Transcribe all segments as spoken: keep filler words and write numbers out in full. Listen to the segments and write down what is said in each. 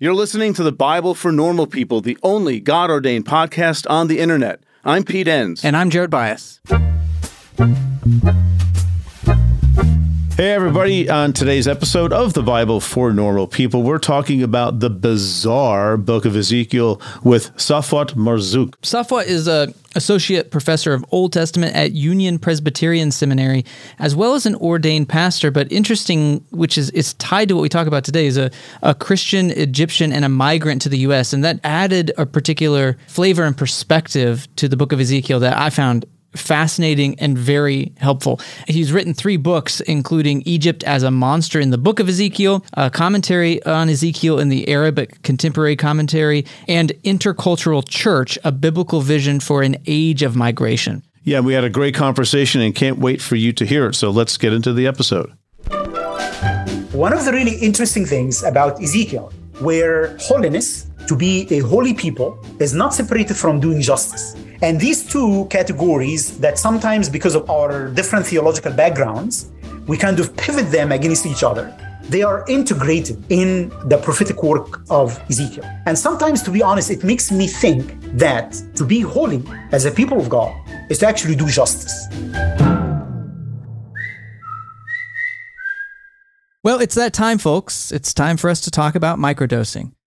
You're listening to the Bible for Normal People, the only God-ordained podcast on the internet. I'm Pete Enns. And I'm Jared Bias. Hey, everybody. On today's episode of the Bible for Normal People, we're talking about the bizarre book of Ezekiel with Safwat Marzouk. Safwat is a associate professor of Old Testament at Union Presbyterian Seminary, as well as an ordained pastor. But interesting, which is it's tied to what we talk about today, is a, a Christian, Egyptian, and a migrant to the U S. And that added a particular flavor and perspective to the book of Ezekiel that I found fascinating and very helpful. He's written three books, including Egypt as a Monster in the Book of Ezekiel, a commentary on Ezekiel in the Arabic Contemporary Commentary, and Intercultural Church, a biblical vision for an age of migration. Yeah, we had a great conversation and can't wait for you to hear it. So let's get into the episode. One of the really interesting things about Ezekiel, where holiness, to be a holy people, is not separated from doing justice. And these two categories that sometimes, because of our different theological backgrounds, we kind of pivot them against each other. They are integrated in the prophetic work of Ezekiel. And sometimes, to be honest, it makes me think that to be holy as a people of God is to actually do justice. Well, it's that time, folks. It's time for us to talk about microdosing.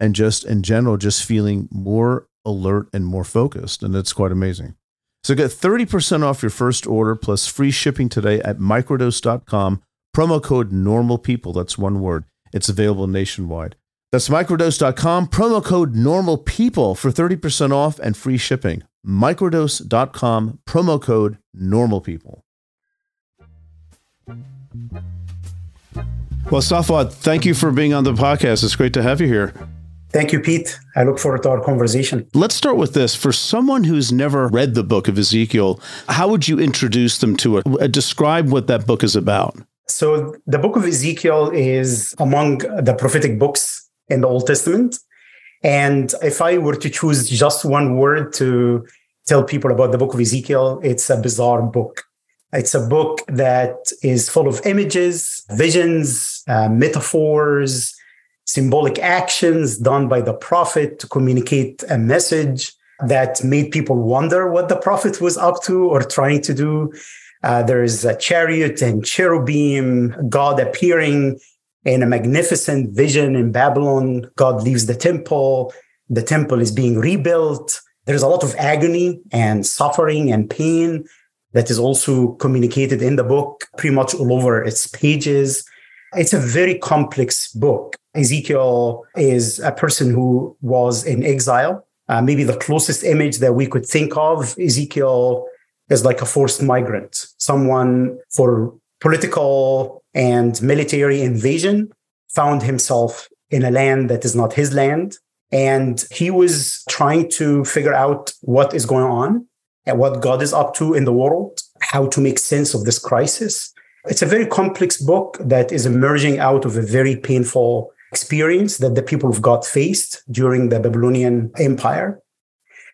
And just in general, just feeling more alert and more focused. And it's quite amazing. So get thirty percent off your first order plus free shipping today at microdose dot com. Promo code normal people. That's one word. It's available nationwide. That's microdose dot com. Promo code normal people for thirty percent off and free shipping. microdose dot com. Promo code normal people. Well, Safwat, thank you for being on the podcast. It's great to have you here. Thank you, Pete. I look forward to our conversation. Let's start with this. For someone who's never read the book of Ezekiel, how would you introduce them to it? Describe what that book is about. So the book of Ezekiel is among the prophetic books in the Old Testament. And if I were to choose just one word to tell people about the book of Ezekiel, it's a bizarre book. It's a book that is full of images, visions, uh, metaphors, symbolic actions done by the prophet to communicate a message that made people wonder what the prophet was up to or trying to do. Uh, there is a chariot and cherubim, God appearing in a magnificent vision in Babylon. God leaves the temple. The temple is being rebuilt. There's a lot of agony and suffering and pain that is also communicated in the book pretty much all over its pages. It's a very complex book. Ezekiel is a person who was in exile. Uh, maybe the closest image that we could think of, Ezekiel is like a forced migrant, someone for political and military invasion found himself in a land that is not his land. And he was trying to figure out what is going on, at what God is up to in the world, how to make sense of this crisis. It's a very complex book that is emerging out of a very painful experience that the people of God faced during the Babylonian Empire.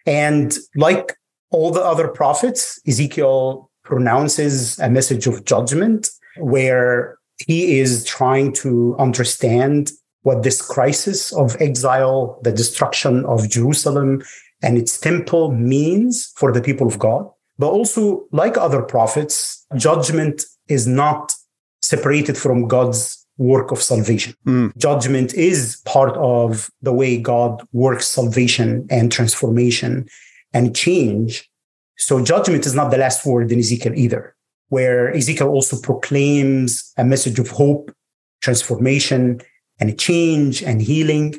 And like all the other prophets, Ezekiel pronounces a message of judgment where he is trying to understand what this crisis of exile, the destruction of Jerusalem and its temple means for the people of God. But also, like other prophets, judgment is not separated from God's work of salvation. Mm. Judgment is part of the way God works salvation and transformation and change. So judgment is not the last word in Ezekiel either, where Ezekiel also proclaims a message of hope, transformation, and change and healing.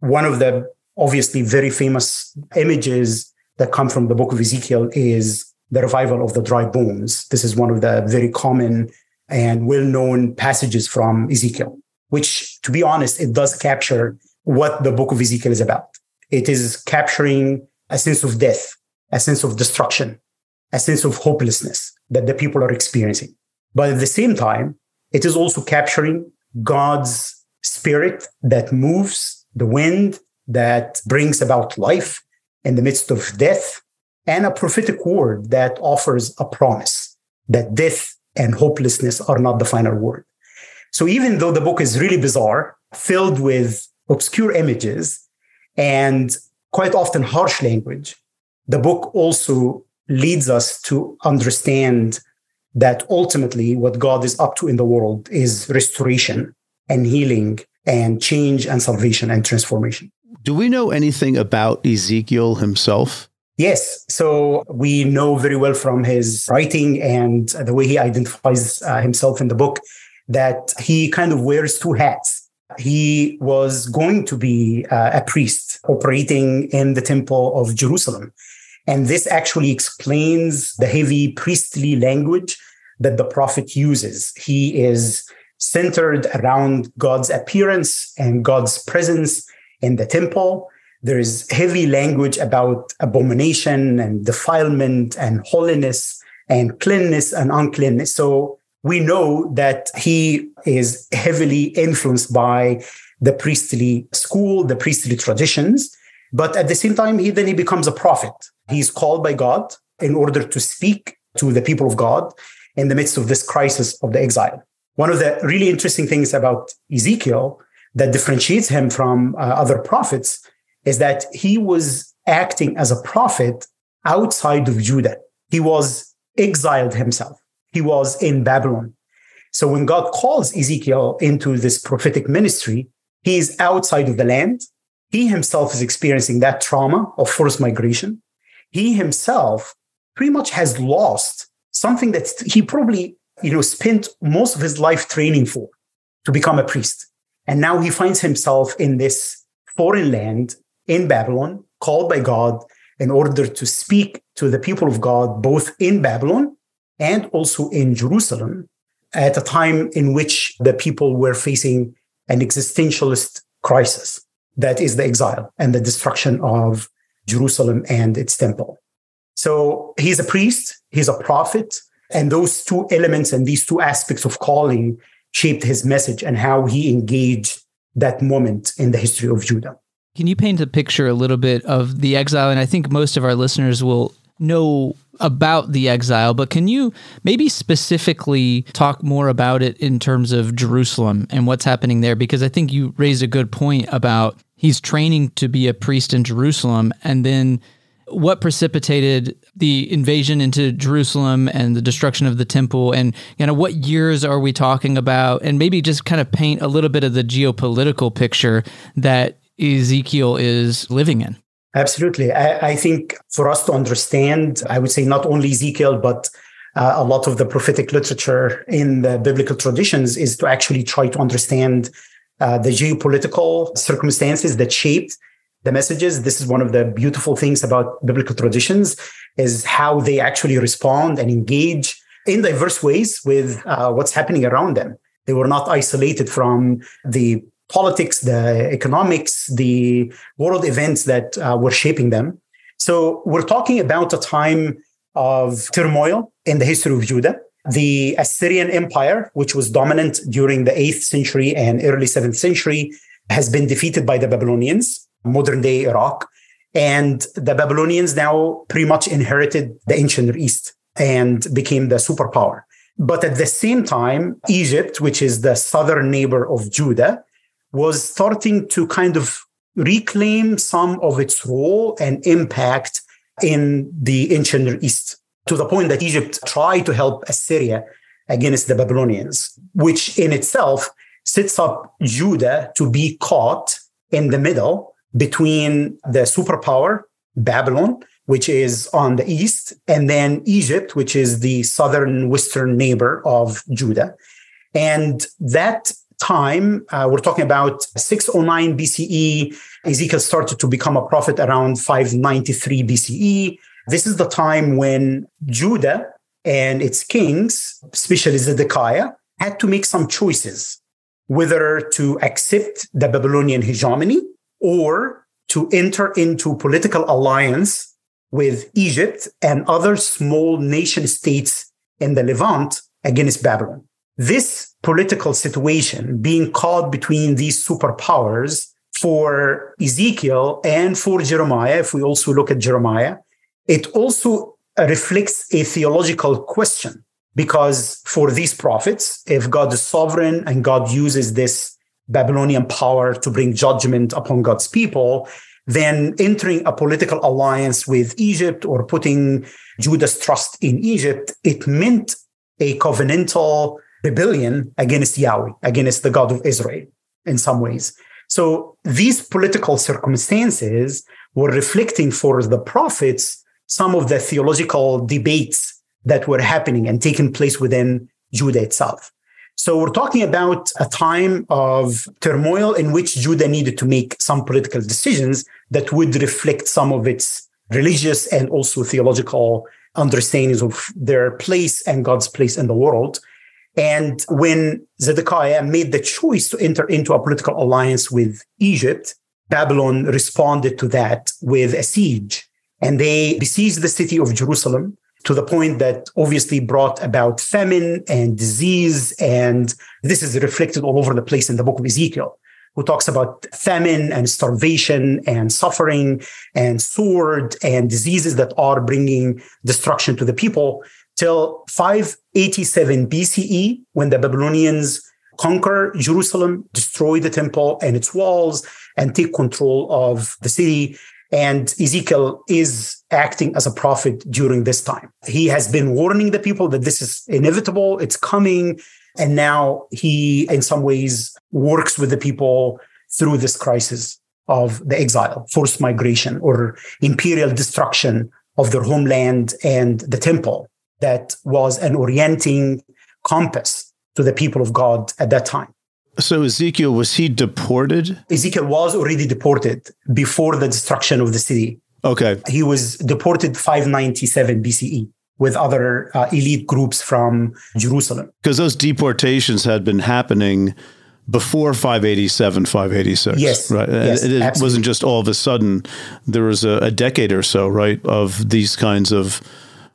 One of the obviously very famous images that come from the book of Ezekiel is the revival of the dry bones. This is one of the very common and well-known passages from Ezekiel, which, to be honest, it does capture what the book of Ezekiel is about. It is capturing a sense of death, a sense of destruction, a sense of hopelessness that the people are experiencing. But at the same time, it is also capturing God's spirit that moves, the wind that brings about life in the midst of death, and a prophetic word that offers a promise that death and hopelessness are not the final word. So even though the book is really bizarre, filled with obscure images and quite often harsh language, the book also leads us to understand that ultimately what God is up to in the world is restoration and healing and change and salvation and transformation. Do we know anything about Ezekiel himself? Yes. So we know very well from his writing and the way he identifies uh, himself in the book that he kind of wears two hats. He was going to be uh, a priest operating in the temple of Jerusalem. And this actually explains the heavy priestly language that the prophet uses. He is centered around God's appearance and God's presence in the temple. There is heavy language about abomination and defilement and holiness and cleanness and uncleanness. So we know that he is heavily influenced by the priestly school, the priestly traditions. But at the same time, he then he becomes a prophet. He's called by God in order to speak to the people of God in the midst of this crisis of the exile. One of the really interesting things about Ezekiel that differentiates him from uh, other prophets is that he was acting as a prophet outside of Judah. He was exiled himself. He was in Babylon. So when God calls Ezekiel into this prophetic ministry, he is outside of the land. He himself is experiencing that trauma of forced migration. He himself pretty much has lost something that he probably, you know, spent most of his life training for, to become a priest. And now he finds himself in this foreign land in Babylon, called by God in order to speak to the people of God, both in Babylon and also in Jerusalem, at a time in which the people were facing an existentialist crisis. That is the exile and the destruction of Jerusalem and its temple. So he's a priest, he's a prophet, and those two elements and these two aspects of calling shaped his message and how he engaged that moment in the history of Judah. Can you paint a picture a little bit of the exile? And I think most of our listeners will know about the exile, but can you maybe specifically talk more about it in terms of Jerusalem and what's happening there? Because I think you raise a good point about he's training to be a priest in Jerusalem, and then what precipitated the invasion into Jerusalem and the destruction of the temple, and you know, what years are we talking about? And maybe just kind of paint a little bit of the geopolitical picture that Ezekiel is living in. Absolutely. I, I think for us to understand, I would say not only Ezekiel, but uh, a lot of the prophetic literature in the biblical traditions is to actually try to understand uh, the geopolitical circumstances that shaped the messages. This is one of the beautiful things about biblical traditions, is how they actually respond and engage in diverse ways with uh, what's happening around them. They were not isolated from the politics, the economics, the world events that uh, were shaping them. So we're talking about a time of turmoil in the history of Judah. The Assyrian Empire, which was dominant during the eighth century and early seventh century, has been defeated by the Babylonians, modern-day Iraq. And the Babylonians now pretty much inherited the ancient Near East and became the superpower. But at the same time, Egypt, which is the southern neighbor of Judah, was starting to kind of reclaim some of its role and impact in the ancient Near East, to the point that Egypt tried to help Assyria against the Babylonians, which in itself sets up Judah to be caught in the middle between the superpower, Babylon, which is on the east, and then Egypt, which is the southern western neighbor of Judah. And that time, uh, we're talking about six oh nine B C E. Ezekiel started to become a prophet around five ninety-three B C E. This is the time when Judah and its kings, especially Zedekiah, had to make some choices, whether to accept the Babylonian hegemony or to enter into political alliance with Egypt and other small nation states in the Levant against Babylon. This political situation being caught between these superpowers for Ezekiel and for Jeremiah, if we also look at Jeremiah, it also reflects a theological question. Because for these prophets, if God is sovereign and God uses this Babylonian power to bring judgment upon God's people, then entering a political alliance with Egypt or putting Judah's trust in Egypt, it meant a covenantal rebellion against Yahweh, against the God of Israel in some ways. So these political circumstances were reflecting for the prophets some of the theological debates that were happening and taking place within Judah itself. So we're talking about a time of turmoil in which Judah needed to make some political decisions that would reflect some of its religious and also theological understandings of their place and God's place in the world. And when Zedekiah made the choice to enter into a political alliance with Egypt, Babylon responded to that with a siege. And they besieged the city of Jerusalem, to the point that obviously brought about famine and disease. And this is reflected all over the place in the book of Ezekiel, who talks about famine and starvation and suffering and sword and diseases that are bringing destruction to the people till five eighty-seven B C E, when the Babylonians conquer Jerusalem, destroy the temple and its walls, and take control of the city. And Ezekiel is acting as a prophet during this time. He has been warning the people that this is inevitable, it's coming. And now he, in some ways, works with the people through this crisis of the exile, forced migration, or imperial destruction of their homeland and the temple that was an orienting compass to the people of God at that time. So Ezekiel, was he deported? Ezekiel was already deported before the destruction of the city. Okay. He was deported five ninety-seven B C E with other uh, elite groups from Jerusalem. Because those deportations had been happening before five eighty-seven, five eighty-six. Yes. Right? Yes, it, it wasn't just all of a sudden. There was a, a decade or so, right, of these kinds of,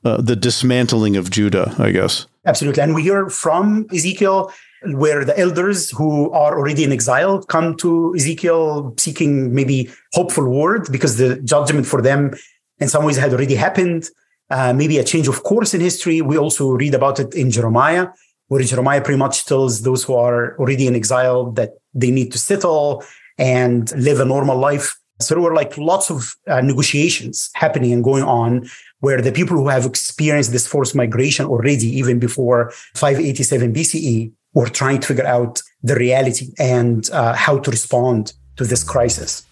uh, the dismantling of Judah, I guess. Absolutely. And we hear from Ezekiel where the elders who are already in exile come to Ezekiel seeking maybe hopeful word, because the judgment for them in some ways had already happened, uh, maybe a change of course in history. We also read about it in Jeremiah, where Jeremiah pretty much tells those who are already in exile that they need to settle and live a normal life. So there were like lots of uh, negotiations happening and going on, where the people who have experienced this forced migration already, even before five eighty-seven B C E, were trying to figure out the reality and uh, how to respond to this crisis.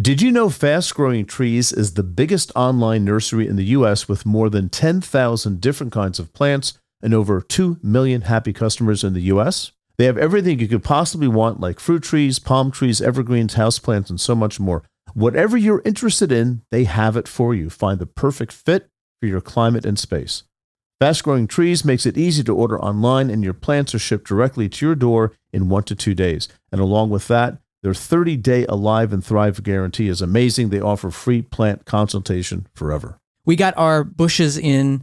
Did you know Fast Growing Trees is the biggest online nursery in the U S with more than ten thousand different kinds of plants and over two million happy customers in the U S? They have everything you could possibly want, like fruit trees, palm trees, evergreens, houseplants, and so much more. Whatever you're interested in, they have it for you. Find the perfect fit for your climate and space. Fast Growing Trees makes it easy to order online, and your plants are shipped directly to your door in one to two days. And along with that, their thirty-day Alive and Thrive guarantee is amazing. They offer free plant consultation forever. We got our bushes in,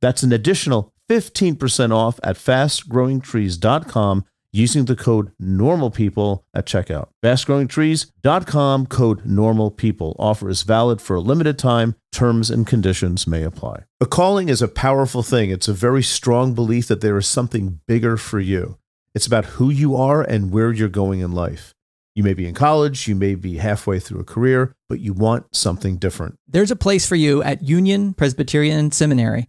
That's an additional fifteen percent off at fast growing trees dot com using the code NORMALPEOPLE at checkout. fast growing trees dot com, code NORMALPEOPLE. Offer is valid for a limited time. Terms and conditions may apply. A calling is a powerful thing. It's a very strong belief that there is something bigger for you. It's about who you are and where you're going in life. You may be in college, you may be halfway through a career, but you want something different. There's a place for you at Union Presbyterian Seminary,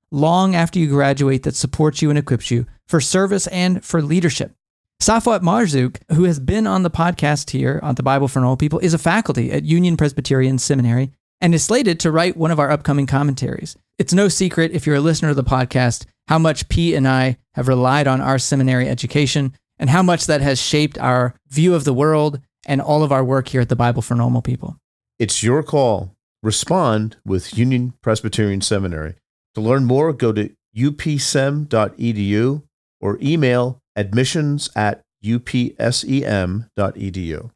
long after you graduate that supports you and equips you for service and for leadership. Safwat Marzouk, who has been on the podcast here on the Bible for Normal People, is a faculty at Union Presbyterian Seminary and is slated to write one of our upcoming commentaries. It's no secret, if you're a listener to the podcast, how much Pete and I have relied on our seminary education and how much that has shaped our view of the world and all of our work here at the Bible for Normal People. It's your call. Respond with Union Presbyterian Seminary. To learn more, go to u p s e m dot e d u or email admissions at u p s e m dot e d u.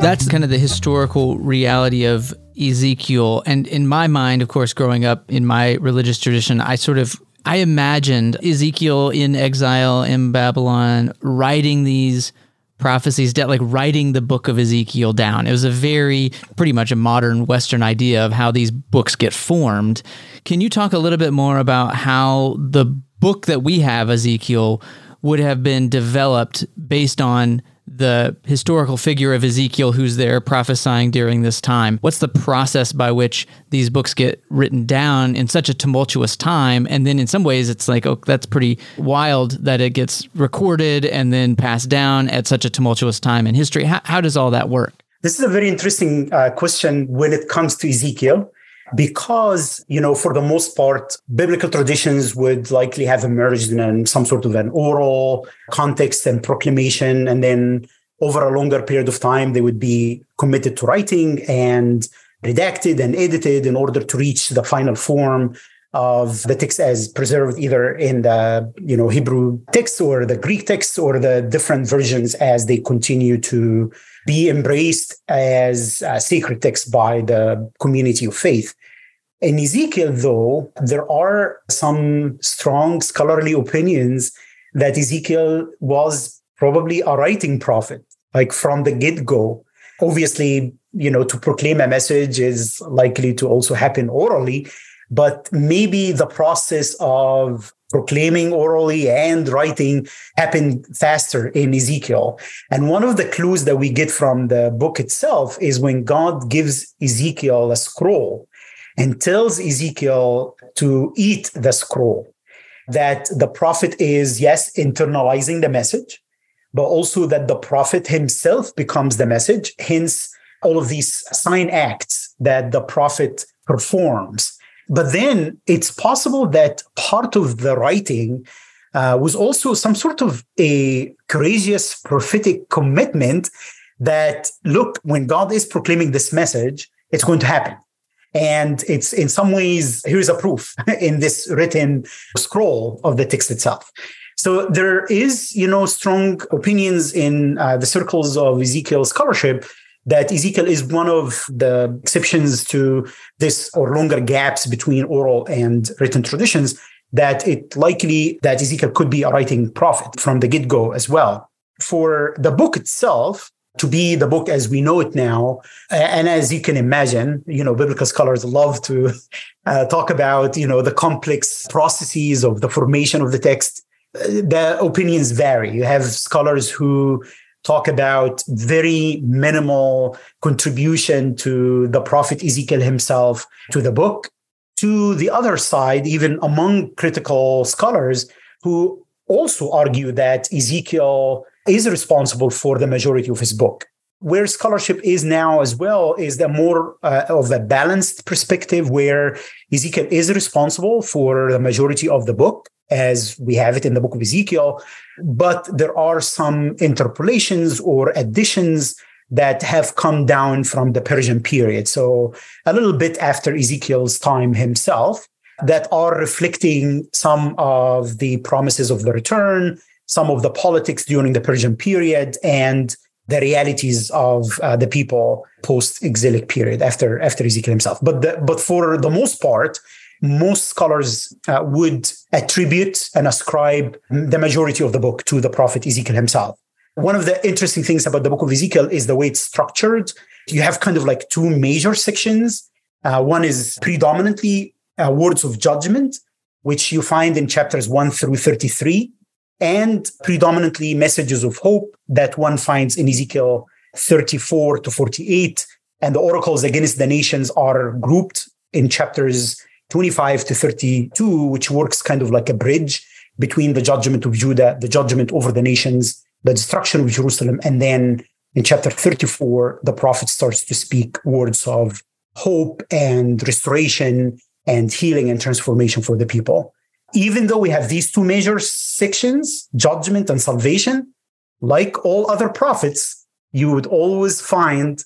That's kind of the historical reality of Ezekiel. And in my mind, of course, growing up in my religious tradition, I sort of, I imagined Ezekiel in exile in Babylon, writing these prophecies, like writing the book of Ezekiel down. It was a very, pretty much a modern Western idea of how these books get formed. Can you talk a little bit more about how the book that we have, Ezekiel, would have been developed based on the historical figure of Ezekiel who's there prophesying during this time? What's the process by which these books get written down in such a tumultuous time? And then in some ways it's like, oh, that's pretty wild that it gets recorded and then passed down at such a tumultuous time in history. How, how does all that work? This is a very interesting uh, question when it comes to Ezekiel, because, you know, for the most part, biblical traditions would likely have emerged in some sort of an oral context and proclamation. And then over a longer period of time, they would be committed to writing and redacted and edited in order to reach the final form of the text as preserved either in the, you know, Hebrew text or the Greek text or the different versions as they continue to be embraced as a sacred text by the community of faith. In Ezekiel, though, there are some strong scholarly opinions that Ezekiel was probably a writing prophet, like from the get-go. Obviously, you know, to proclaim a message is likely to also happen orally, but maybe the process of proclaiming orally and writing happened faster in Ezekiel. And one of the clues that we get from the book itself is when God gives Ezekiel a scroll and tells Ezekiel to eat the scroll, that the prophet is, yes, internalizing the message, but also that the prophet himself becomes the message. Hence, all of these sign acts that the prophet performs. But then it's possible that part of the writing uh, was also some sort of a courageous prophetic commitment that, look, when God is proclaiming this message, it's going to happen. And it's in some ways, here's a proof in this written scroll of the text itself. So there is, you know, strong opinions in uh, the circles of Ezekiel scholarship that Ezekiel is one of the exceptions to this or longer gaps between oral and written traditions, that it likely that Ezekiel could be a writing prophet from the get-go as well. For the book itself to be the book as we know it now, and as you can imagine, you know, biblical scholars love to uh, talk about, you know, the complex processes of the formation of the text. The opinions vary. You have scholars who talk about very minimal contribution to the prophet Ezekiel himself to the book. To the other side, even among critical scholars who also argue that Ezekiel is responsible for the majority of his book. Where scholarship is now as well is the more uh, of a balanced perspective where Ezekiel is responsible for the majority of the book as we have it in the book of Ezekiel, but there are some interpolations or additions that have come down from the Persian period. So a little bit after Ezekiel's time himself that are reflecting some of the promises of the return, some of the politics during the Persian period, and the realities of uh, the people post-exilic period after, after Ezekiel himself. But the, but for the most part, most scholars uh, would attribute and ascribe the majority of the book to the prophet Ezekiel himself. One of the interesting things about the book of Ezekiel is the way it's structured. You have kind of like two major sections. Uh, one is predominantly uh, words of judgment, which you find in chapters one through thirty-three, and predominantly messages of hope that one finds in Ezekiel thirty-four to forty-eight. And the oracles against the nations are grouped in chapters twenty-five to thirty-two, which works kind of like a bridge between the judgment of Judah, the judgment over the nations, the destruction of Jerusalem. And then in chapter thirty-four, the prophet starts to speak words of hope and restoration and healing and transformation for the people. Even though we have these two major sections, judgment and salvation, like all other prophets, you would always find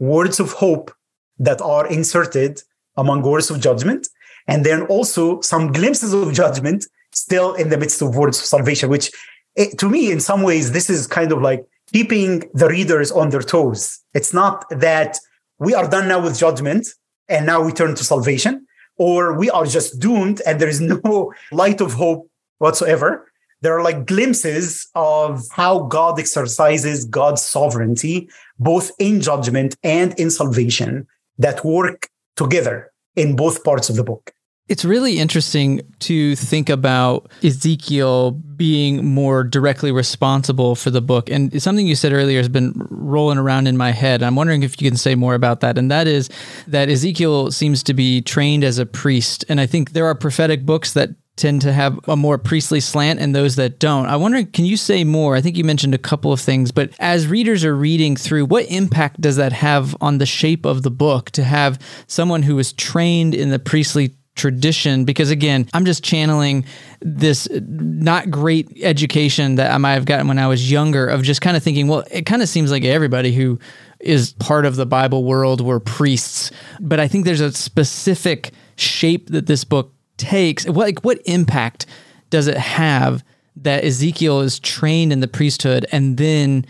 words of hope that are inserted among words of judgment. And then also some glimpses of judgment still in the midst of words of salvation, which it, to me, in some ways, this is kind of like keeping the readers on their toes. It's not that we are done now with judgment and now we turn to salvation, or we are just doomed and there is no light of hope whatsoever. There are like glimpses of how God exercises God's sovereignty, both in judgment and in salvation, that work together in both parts of the book. It's really interesting to think about Ezekiel being more directly responsible for the book. And something you said earlier has been rolling around in my head. I'm wondering if you can say more about that. And that is that Ezekiel seems to be trained as a priest. And I think there are prophetic books that tend to have a more priestly slant and those that don't. I wonder, can you say more? I think you mentioned a couple of things, but as readers are reading through, what impact does that have on the shape of the book to have someone who is trained in the priestly tradition? Because again, I'm just channeling this not great education that I might have gotten when I was younger of just kind of thinking, well, it kind of seems like everybody who is part of the Bible world were priests, but I think there's a specific shape that this book takes. What, like, what impact does it have that Ezekiel is trained in the priesthood and then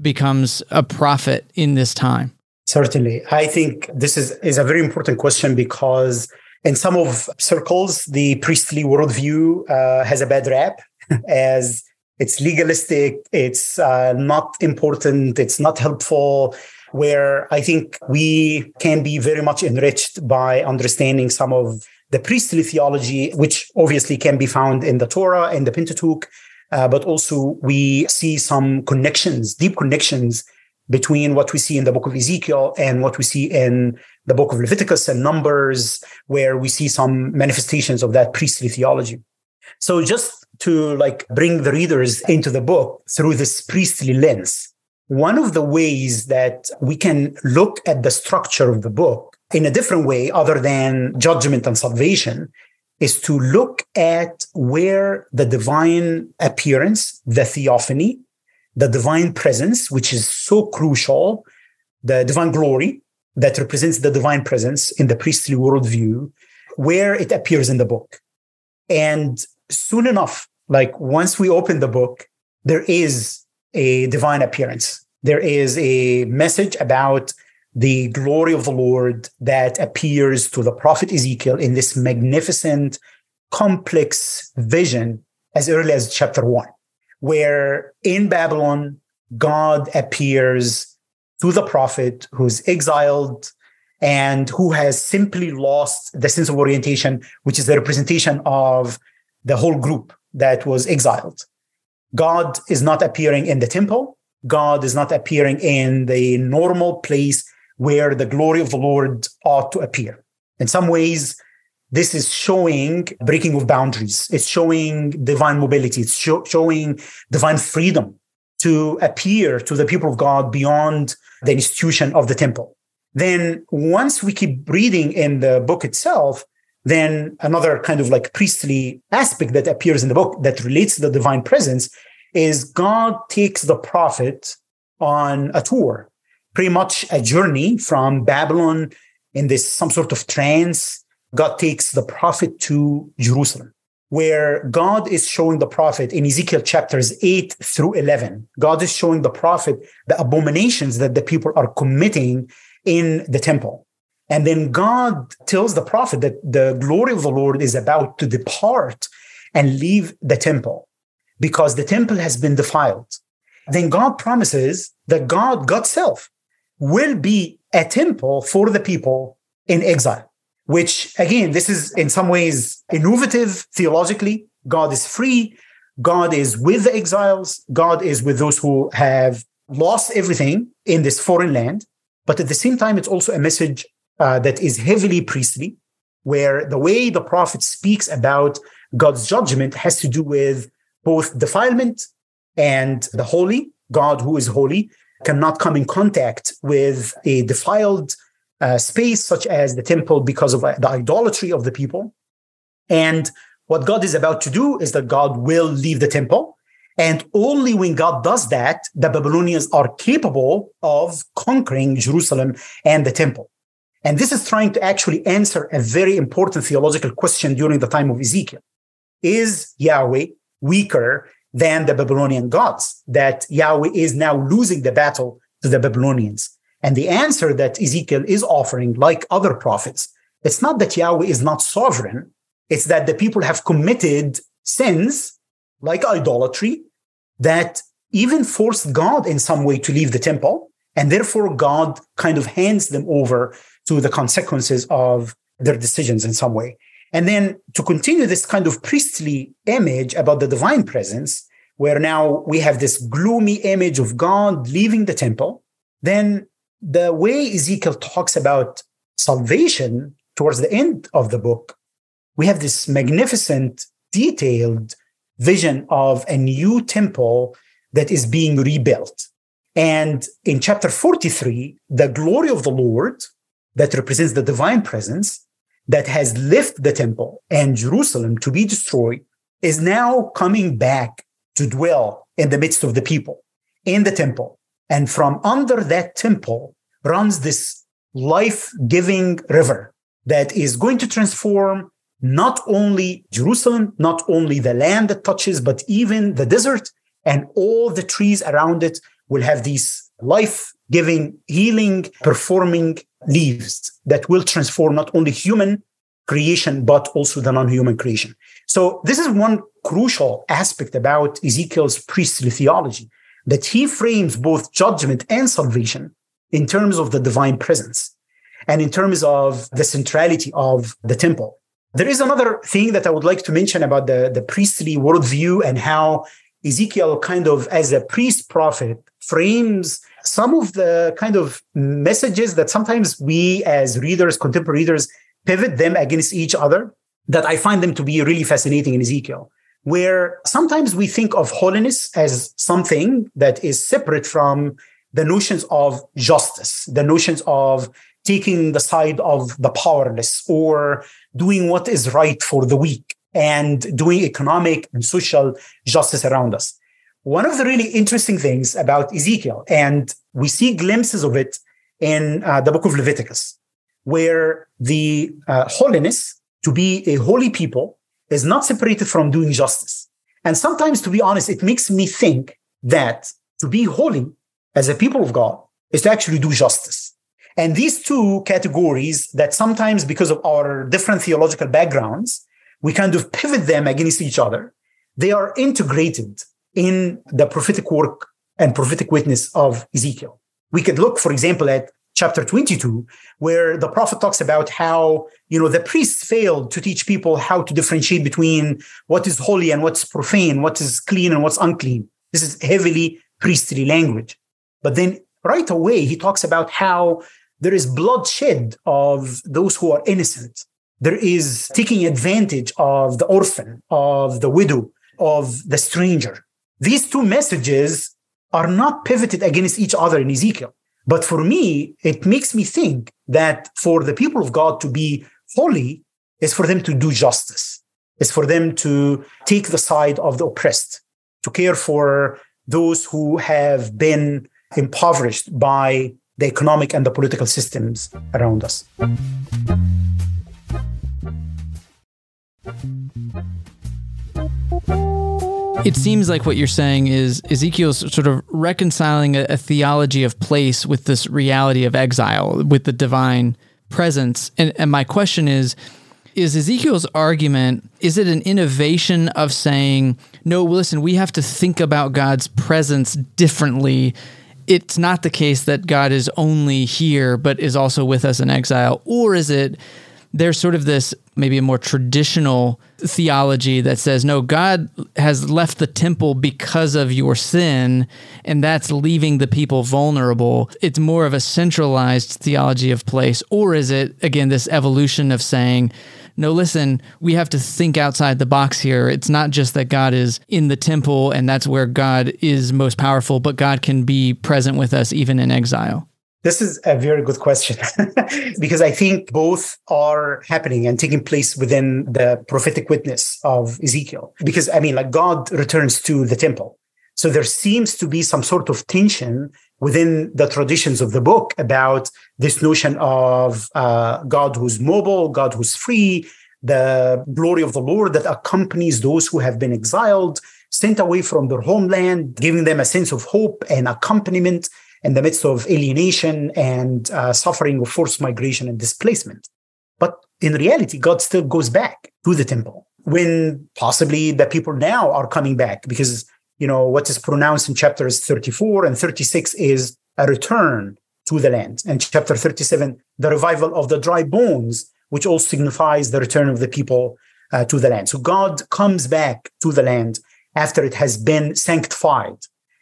becomes a prophet in this time? Certainly. I think this is, is a very important question because in some of circles, the priestly worldview uh, has a bad rap as it's legalistic, it's uh, not important, it's not helpful, where I think we can be very much enriched by understanding some of the priestly theology, which obviously can be found in the Torah and the Pentateuch, uh, but also we see some connections, deep connections between what we see in the book of Ezekiel and what we see in the book of Leviticus and Numbers, where we see some manifestations of that priestly theology. So just to like bring the readers into the book through this priestly lens, one of the ways that we can look at the structure of the book in a different way, other than judgment and salvation, is to look at where the divine appearance, the theophany, the divine presence, which is so crucial, the divine glory that represents the divine presence in the priestly worldview, where it appears in the book. And soon enough, like once we open the book, there is a divine appearance. There is a message about the glory of the Lord that appears to the prophet Ezekiel in this magnificent, complex vision as early as chapter one, where in Babylon, God appears to the prophet who's exiled and who has simply lost the sense of orientation, which is the representation of the whole group that was exiled. God is not appearing in the temple. God is not appearing in the normal place where the glory of the Lord ought to appear. In some ways, this is showing breaking of boundaries. It's showing divine mobility. It's show, showing divine freedom to appear to the people of God beyond the institution of the temple. Then once we keep reading in the book itself, then another kind of like priestly aspect that appears in the book that relates to the divine presence is God takes the prophet on a tour, pretty much a journey from Babylon in this some sort of trance. God takes the prophet to Jerusalem, where God is showing the prophet in Ezekiel chapters eight through eleven. God is showing the prophet the abominations that the people are committing in the temple. And then God tells the prophet that the glory of the Lord is about to depart and leave the temple because the temple has been defiled. then God promises that God, God's self, will be a temple for the people in exile, which, again, this is in some ways innovative theologically. God is free. God is with the exiles. God is with those who have lost everything in this foreign land. But at the same time, it's also a message uh, that is heavily priestly, where the way the prophet speaks about God's judgment has to do with both defilement and the holy. God, who is holy, cannot come in contact with a defiled uh, space such as the temple because of the idolatry of the people. And what God is about to do is that God will leave the temple. And only when God does that, the Babylonians are capable of conquering Jerusalem and the temple. And this is trying to actually answer a very important theological question during the time of Ezekiel. Is Yahweh weaker than the Babylonian gods, that Yahweh is now losing the battle to the Babylonians? And the answer that Ezekiel is offering, like other prophets, it's not that Yahweh is not sovereign. It's that the people have committed sins, like idolatry, that even forced God in some way to leave the temple. And therefore, God kind of hands them over to the consequences of their decisions in some way. And then to continue this kind of priestly image about the divine presence, where now we have this gloomy image of God leaving the temple, then the way Ezekiel talks about salvation towards the end of the book, we have this magnificent, detailed vision of a new temple that is being rebuilt. And in chapter forty-three, the glory of the Lord that represents the divine presence that has left the temple and Jerusalem to be destroyed is now coming back to dwell in the midst of the people, in the temple. And from under that temple runs this life-giving river that is going to transform not only Jerusalem, not only the land that touches, but even the desert and all the trees around it will have these life-giving, healing, performing leaves that will transform not only human creation, but also the non-human creation. So this is one crucial aspect about Ezekiel's priestly theology, that he frames both judgment and salvation in terms of the divine presence and in terms of the centrality of the temple. There is another thing that I would like to mention about the, the priestly worldview and how Ezekiel kind of, as a priest prophet, frames some of the kind of messages that sometimes we as readers, contemporary readers, pivot them against each other, that I find them to be really fascinating in Ezekiel, where sometimes we think of holiness as something that is separate from the notions of justice, the notions of taking the side of the powerless or doing what is right for the weak and doing economic and social justice around us. One of the really interesting things about Ezekiel, and we see glimpses of it in uh, the book of Leviticus, where the uh, holiness, to be a holy people, is not separated from doing justice. And sometimes, to be honest, it makes me think that to be holy as a people of God is to actually do justice. And these two categories that sometimes, because of our different theological backgrounds, we kind of pivot them against each other. They are integrated in the prophetic work and prophetic witness of Ezekiel. We could look, for example, at chapter twenty-two, where the prophet talks about how, you know, the priests failed to teach people how to differentiate between what is holy and what's profane, what is clean and what's unclean. This is heavily priestly language. But then right away, he talks about how there is bloodshed of those who are innocent. There is taking advantage of the orphan, of the widow, of the stranger. These two messages are not pivoted against each other in Ezekiel. But for me, it makes me think that for the people of God to be holy is for them to do justice. It's for them to take the side of the oppressed, to care for those who have been impoverished by the economic and the political systems around us. It seems like what you're saying is Ezekiel's sort of reconciling a, a theology of place with this reality of exile, with the divine presence. And, and my question is, is Ezekiel's argument, is it an innovation of saying, no, listen, we have to think about God's presence differently? It's not the case that God is only here, but is also with us in exile. Or is it there's sort of this maybe a more traditional theology that says, no, God has left the temple because of your sin, and that's leaving the people vulnerable. It's more of a centralized theology of place. Or is it, again, this evolution of saying, no, listen, we have to think outside the box here. It's not just that God is in the temple and that's where God is most powerful, but God can be present with us even in exile. This is a very good question because I think both are happening and taking place within the prophetic witness of Ezekiel. Because, I mean, like God returns to the temple. So there seems to be some sort of tension within the traditions of the book about this notion of uh, God who's mobile, God who's free, the glory of the Lord that accompanies those who have been exiled, sent away from their homeland, giving them a sense of hope and accompaniment in the midst of alienation and uh, suffering of forced migration and displacement. But in reality, God still goes back to the temple when possibly the people now are coming back, because, you know, what is pronounced in chapters thirty-four and thirty-six is a return to the land. And chapter thirty-seven, the revival of the dry bones, which all signifies the return of the people uh, to the land. So God comes back to the land after it has been sanctified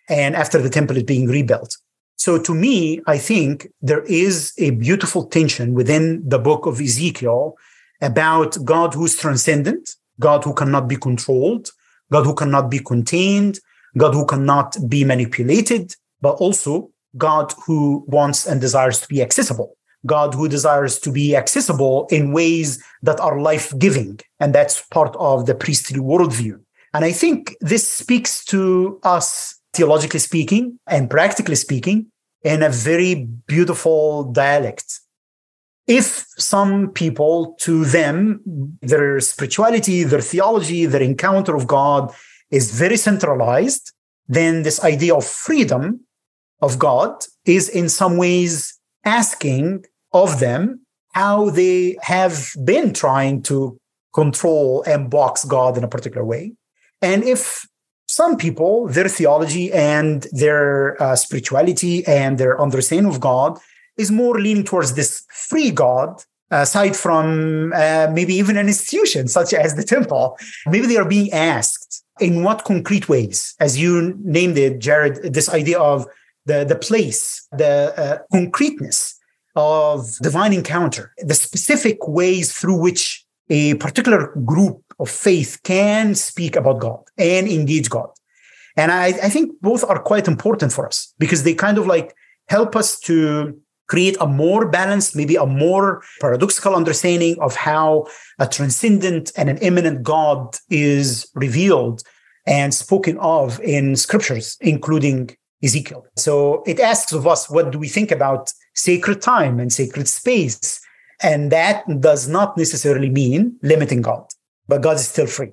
and after the temple is being rebuilt. So to me, I think there is a beautiful tension within the book of Ezekiel about God who's transcendent, God who cannot be controlled, God who cannot be contained, God who cannot be manipulated, but also God who wants and desires to be accessible, God who desires to be accessible in ways that are life-giving. And that's part of the priestly worldview. And I think this speaks to us, theologically speaking and practically speaking, in a very beautiful dialect. If some people, to them, their spirituality, their theology, their encounter of God is very centralized, then this idea of freedom of God is in some ways asking of them how they have been trying to control and box God in a particular way. And if some people, their theology and their uh, spirituality and their understanding of God is more leaning towards this free God, aside from uh, maybe even an institution such as the temple. Maybe they are being asked in what concrete ways, as you named it, Jared, this idea of the, the place, the uh, concreteness of divine encounter, the specific ways through which a particular group of faith can speak about God and engage God. And I, I think both are quite important for us because they kind of like help us to create a more balanced, maybe a more paradoxical understanding of how a transcendent and an immanent God is revealed and spoken of in scriptures, including Ezekiel. So it asks of us, what do we think about sacred time and sacred space? And that does not necessarily mean limiting God, but God is still free.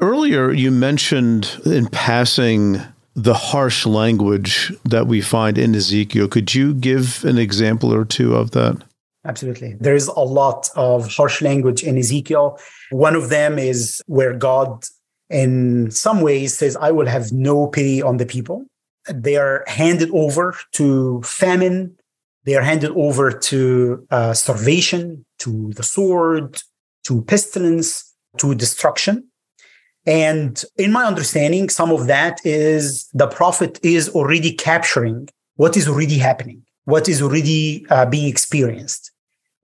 Earlier, you mentioned in passing the harsh language that we find in Ezekiel. Could you give an example or two of that? Absolutely. There is a lot of harsh language in Ezekiel. One of them is where God, in some ways, says, I will have no pity on the people. They are handed over to famine. They are handed over to uh, starvation, to the sword, to pestilence, to destruction. And in my understanding, some of that is the prophet is already capturing what is already happening, what is already uh, being experienced.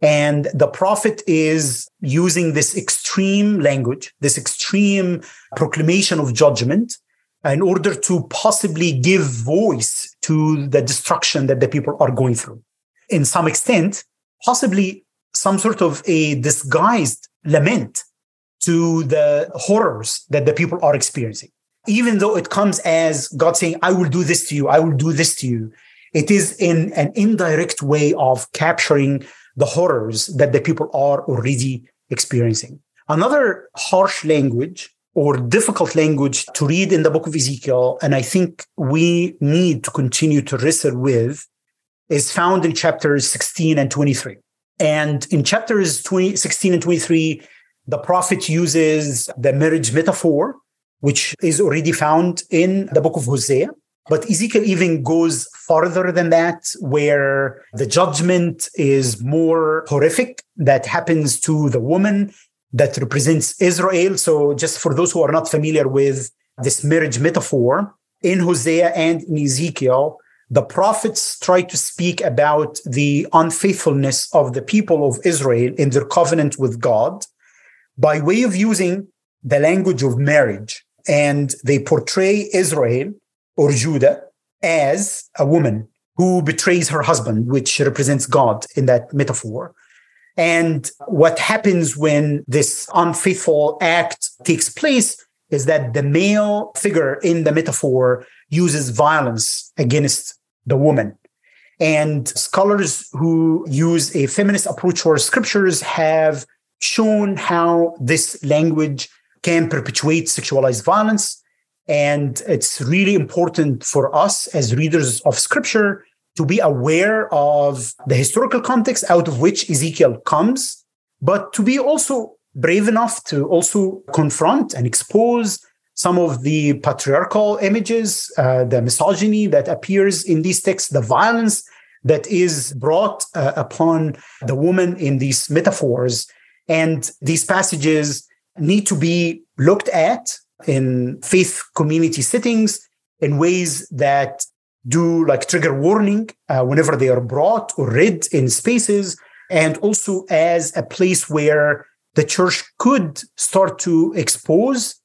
And the prophet is using this extreme language, this extreme proclamation of judgment in order to possibly give voice to the destruction that the people are going through. In some extent, possibly some sort of a disguised lament to the horrors that the people are experiencing. Even though it comes as God saying, I will do this to you, I will do this to you, it is in an indirect way of capturing the horrors that the people are already experiencing. Another harsh language or difficult language to read in the book of Ezekiel, and I think we need to continue to wrestle with, is found in chapters sixteen and twenty-three. And in chapters twenty, sixteen and twenty-three, The prophet uses the marriage metaphor, which is already found in the book of Hosea. But Ezekiel even goes farther than that, where the judgment is more horrific that happens to the woman that represents Israel. So just for those who are not familiar with this marriage metaphor, in Hosea and in Ezekiel, the prophets try to speak about the unfaithfulness of the people of Israel in their covenant with God by way of using the language of marriage. And they portray Israel or Judah as a woman who betrays her husband, which represents God in that metaphor. And what happens when this unfaithful act takes place is that the male figure in the metaphor uses violence against the woman. And scholars who use a feminist approach to scriptures have shown how this language can perpetuate sexualized violence. And it's really important for us as readers of scripture to be aware of the historical context out of which Ezekiel comes, but to be also brave enough to also confront and expose some of the patriarchal images, uh, the misogyny that appears in these texts, the violence that is brought uh, upon the woman in these metaphors. And these passages need to be looked at in faith community settings in ways that do like trigger warning uh, whenever they are brought or read in spaces, and also as a place where the church could start to expose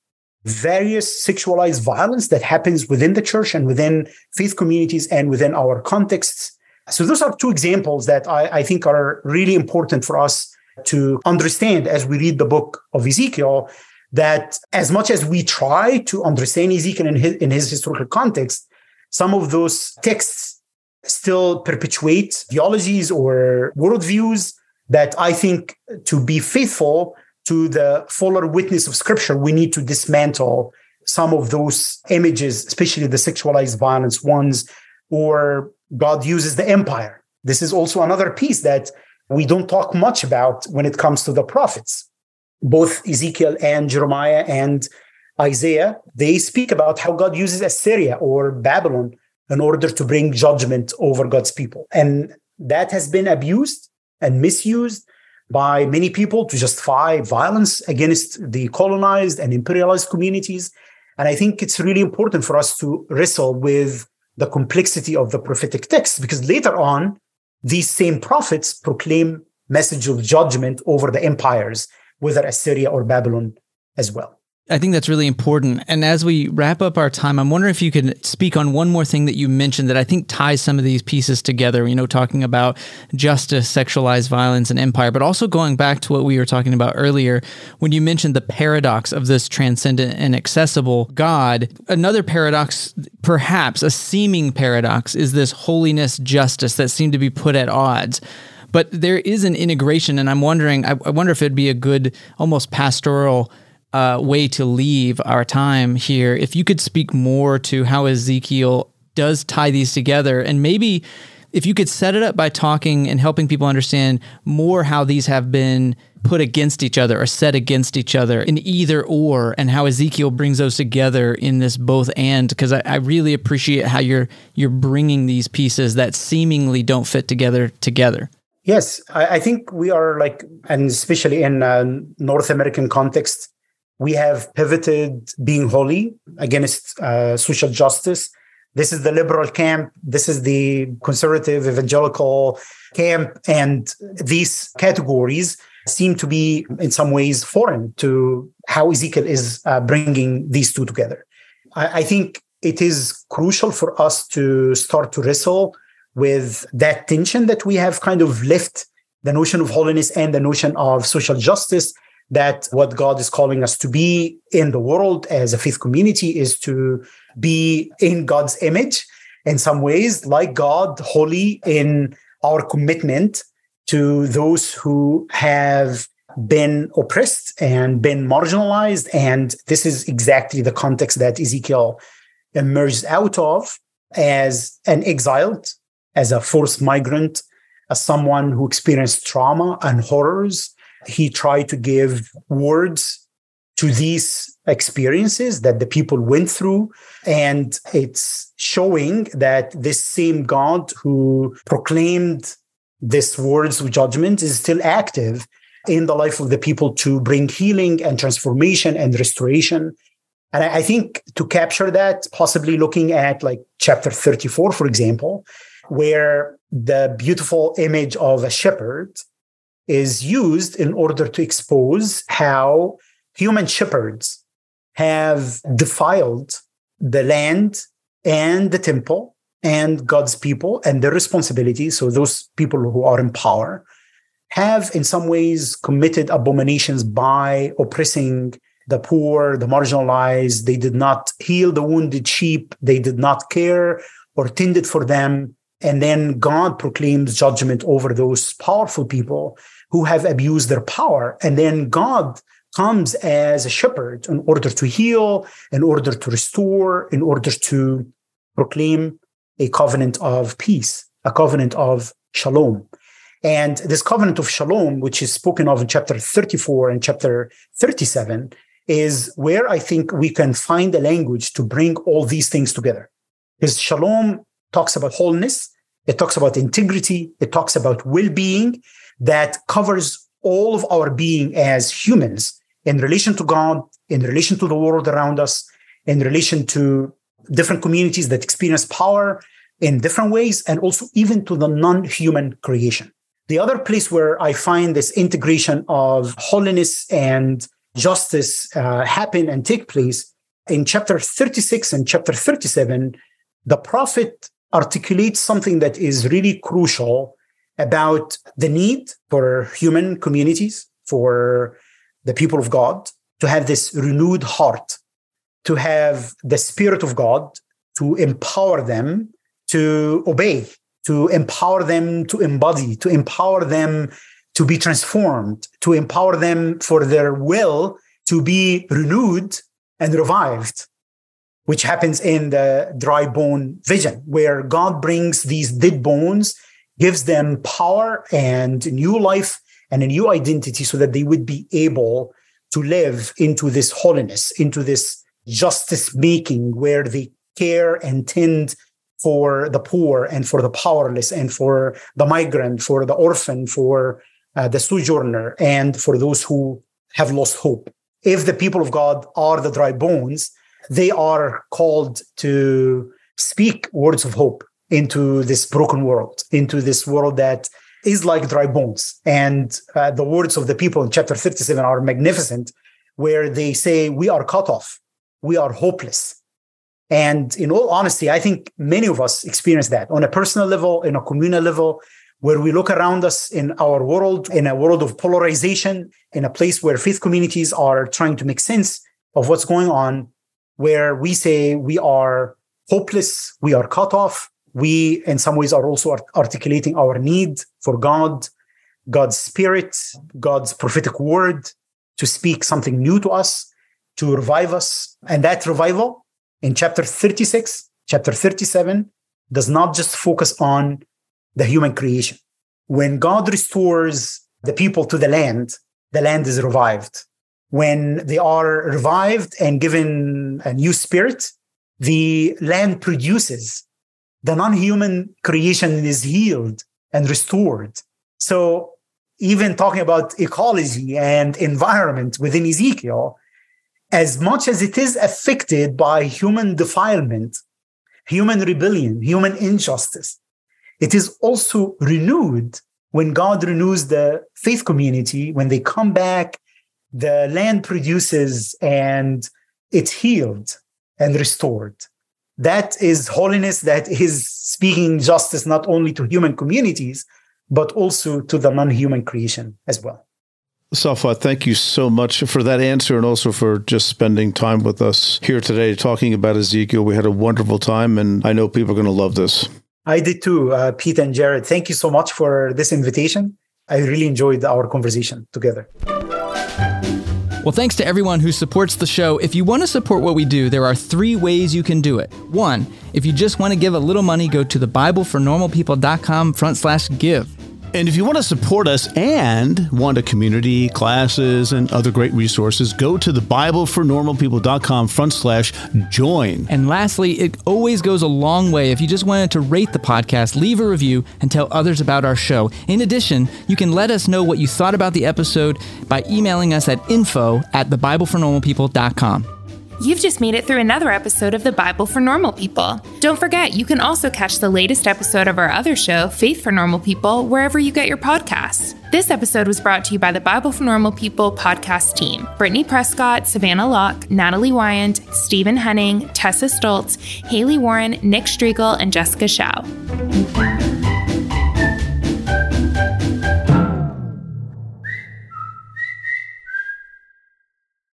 various sexualized violence that happens within the church and within faith communities and within our contexts. So those are two examples that I, I think are really important for us to understand as we read the book of Ezekiel, that as much as we try to understand Ezekiel in his, in his historical context, some of those texts still perpetuate theologies or worldviews that I think, to be faithful to the fuller witness of Scripture, we need to dismantle some of those images, especially the sexualized violence ones, or God uses the empire. This is also another piece that we don't talk much about when it comes to the prophets. Both Ezekiel and Jeremiah and Isaiah, they speak about how God uses Assyria or Babylon in order to bring judgment over God's people. And that has been abused and misused by many people to justify violence against the colonized and imperialized communities. And I think it's really important for us to wrestle with the complexity of the prophetic text, because later on, these same prophets proclaim message of judgment over the empires, whether Assyria or Babylon as well. I think that's really important. And as we wrap up our time, I'm wondering if you could speak on one more thing that you mentioned that I think ties some of these pieces together, you know, talking about justice, sexualized violence, and empire, but also going back to what we were talking about earlier, when you mentioned the paradox of this transcendent and accessible God. Another paradox, perhaps a seeming paradox, is this holiness, justice that seem to be put at odds. But there is an integration, and I'm wondering, I wonder if it'd be a good, almost pastoral Uh, way to leave our time here. If you could speak more to how Ezekiel does tie these together, and maybe if you could set it up by talking and helping people understand more how these have been put against each other or set against each other in either or, and how Ezekiel brings those together in this both and, because I, I really appreciate how you're you're bringing these pieces that seemingly don't fit together together. Yes, I, I think we are like, and especially in uh, North American context, we have pivoted being holy against uh, social justice. This is the liberal camp. This is the conservative evangelical camp. And these categories seem to be in some ways foreign to how Ezekiel is uh, bringing these two together. I-, I think it is crucial for us to start to wrestle with that tension that we have kind of left the notion of holiness and the notion of social justice, that what God is calling us to be in the world as a faith community is to be in God's image in some ways, like God, holy in our commitment to those who have been oppressed and been marginalized. And this is exactly the context that Ezekiel emerged out of as an exiled, as a forced migrant, as someone who experienced trauma and horrors he tried to give words to these experiences that the people went through. And it's showing that this same God who proclaimed this words of judgment is still active in the life of the people to bring healing and transformation and restoration. And I think to capture that, possibly looking at like chapter thirty-four, for example, where the beautiful image of a shepherd is used in order to expose how human shepherds have defiled the land and the temple and God's people and their responsibility. So those people who are in power have in some ways committed abominations by oppressing the poor, the marginalized. They did not heal the wounded sheep. They did not care or tended for them. And then God proclaims judgment over those powerful people who have abused their power. And then God comes as a shepherd in order to heal, in order to restore, in order to proclaim a covenant of peace, a covenant of shalom. And this covenant of shalom, which is spoken of in chapter thirty-four and chapter thirty-seven, is where I think we can find a language to bring all these things together. Because shalom talks about wholeness, it talks about integrity, it talks about well-being that covers all of our being as humans in relation to God, in relation to the world around us, in relation to different communities that experience power in different ways, and also even to the non-human creation. The other place where I find this integration of holiness and justice uh, happen and take place in chapter thirty-six and chapter thirty-seven, the prophet articulates something that is really crucial about the need for human communities, for the people of God, to have this renewed heart, to have the Spirit of God, to empower them to obey, to empower them to embody, to empower them to be transformed, to empower them for their will to be renewed and revived, which happens in the dry bone vision, where God brings these dead bones, gives them power and new life and a new identity so that they would be able to live into this holiness, into this justice-making where they care and tend for the poor and for the powerless and for the migrant, for the orphan, for uh, the sojourner, and for those who have lost hope. If the people of God are the dry bones, they are called to speak words of hope into this broken world, into this world that is like dry bones. And uh, the words of the people in chapter thirty-seven are magnificent, where they say, we are cut off, we are hopeless. And in all honesty, I think many of us experience that on a personal level, in a communal level, where we look around us in our world, in a world of polarization, in a place where faith communities are trying to make sense of what's going on, where we say we are hopeless, we are cut off. We, in some ways, are also art- articulating our need for God, God's Spirit, God's prophetic word to speak something new to us, to revive us. And that revival in chapter thirty-six, chapter thirty-seven, does not just focus on the human creation. When God restores the people to the land, the land is revived. When they are revived and given a new spirit, the land produces. The non-human creation is healed and restored. So even talking about ecology and environment within Ezekiel, as much as it is affected by human defilement, human rebellion, human injustice, it is also renewed when God renews the faith community. When they come back, the land produces and it's healed and restored. That is holiness that is speaking justice not only to human communities, but also to the non-human creation as well. Safwat, thank you so much for that answer and also for just spending time with us here today talking about Ezekiel. We had a wonderful time, and I know people are going to love this. I did too, uh, Pete and Jared. Thank you so much for this invitation. I really enjoyed our conversation together. Well, thanks to everyone who supports the show. If you want to support what we do, there are three ways you can do it. One, if you just want to give a little money, go to the Bible for Normal People dot com front slash give. And if you want to support us and want a community, classes, and other great resources, go to the bible for normal people dot com front slash join. And lastly, it always goes a long way if you just wanted to rate the podcast, leave a review, and tell others about our show. In addition, you can let us know what you thought about the episode by emailing us at info at the bible for normal people dot com. You've just made it through another episode of The Bible for Normal People. Don't forget, you can also catch the latest episode of our other show, Faith for Normal People, wherever you get your podcasts. This episode was brought to you by the Bible for Normal People podcast team. Brittany Prescott, Savannah Locke, Natalie Wyant, Stephen Henning, Tessa Stoltz, Haley Warren, Nick Striegel, and Jessica Shao.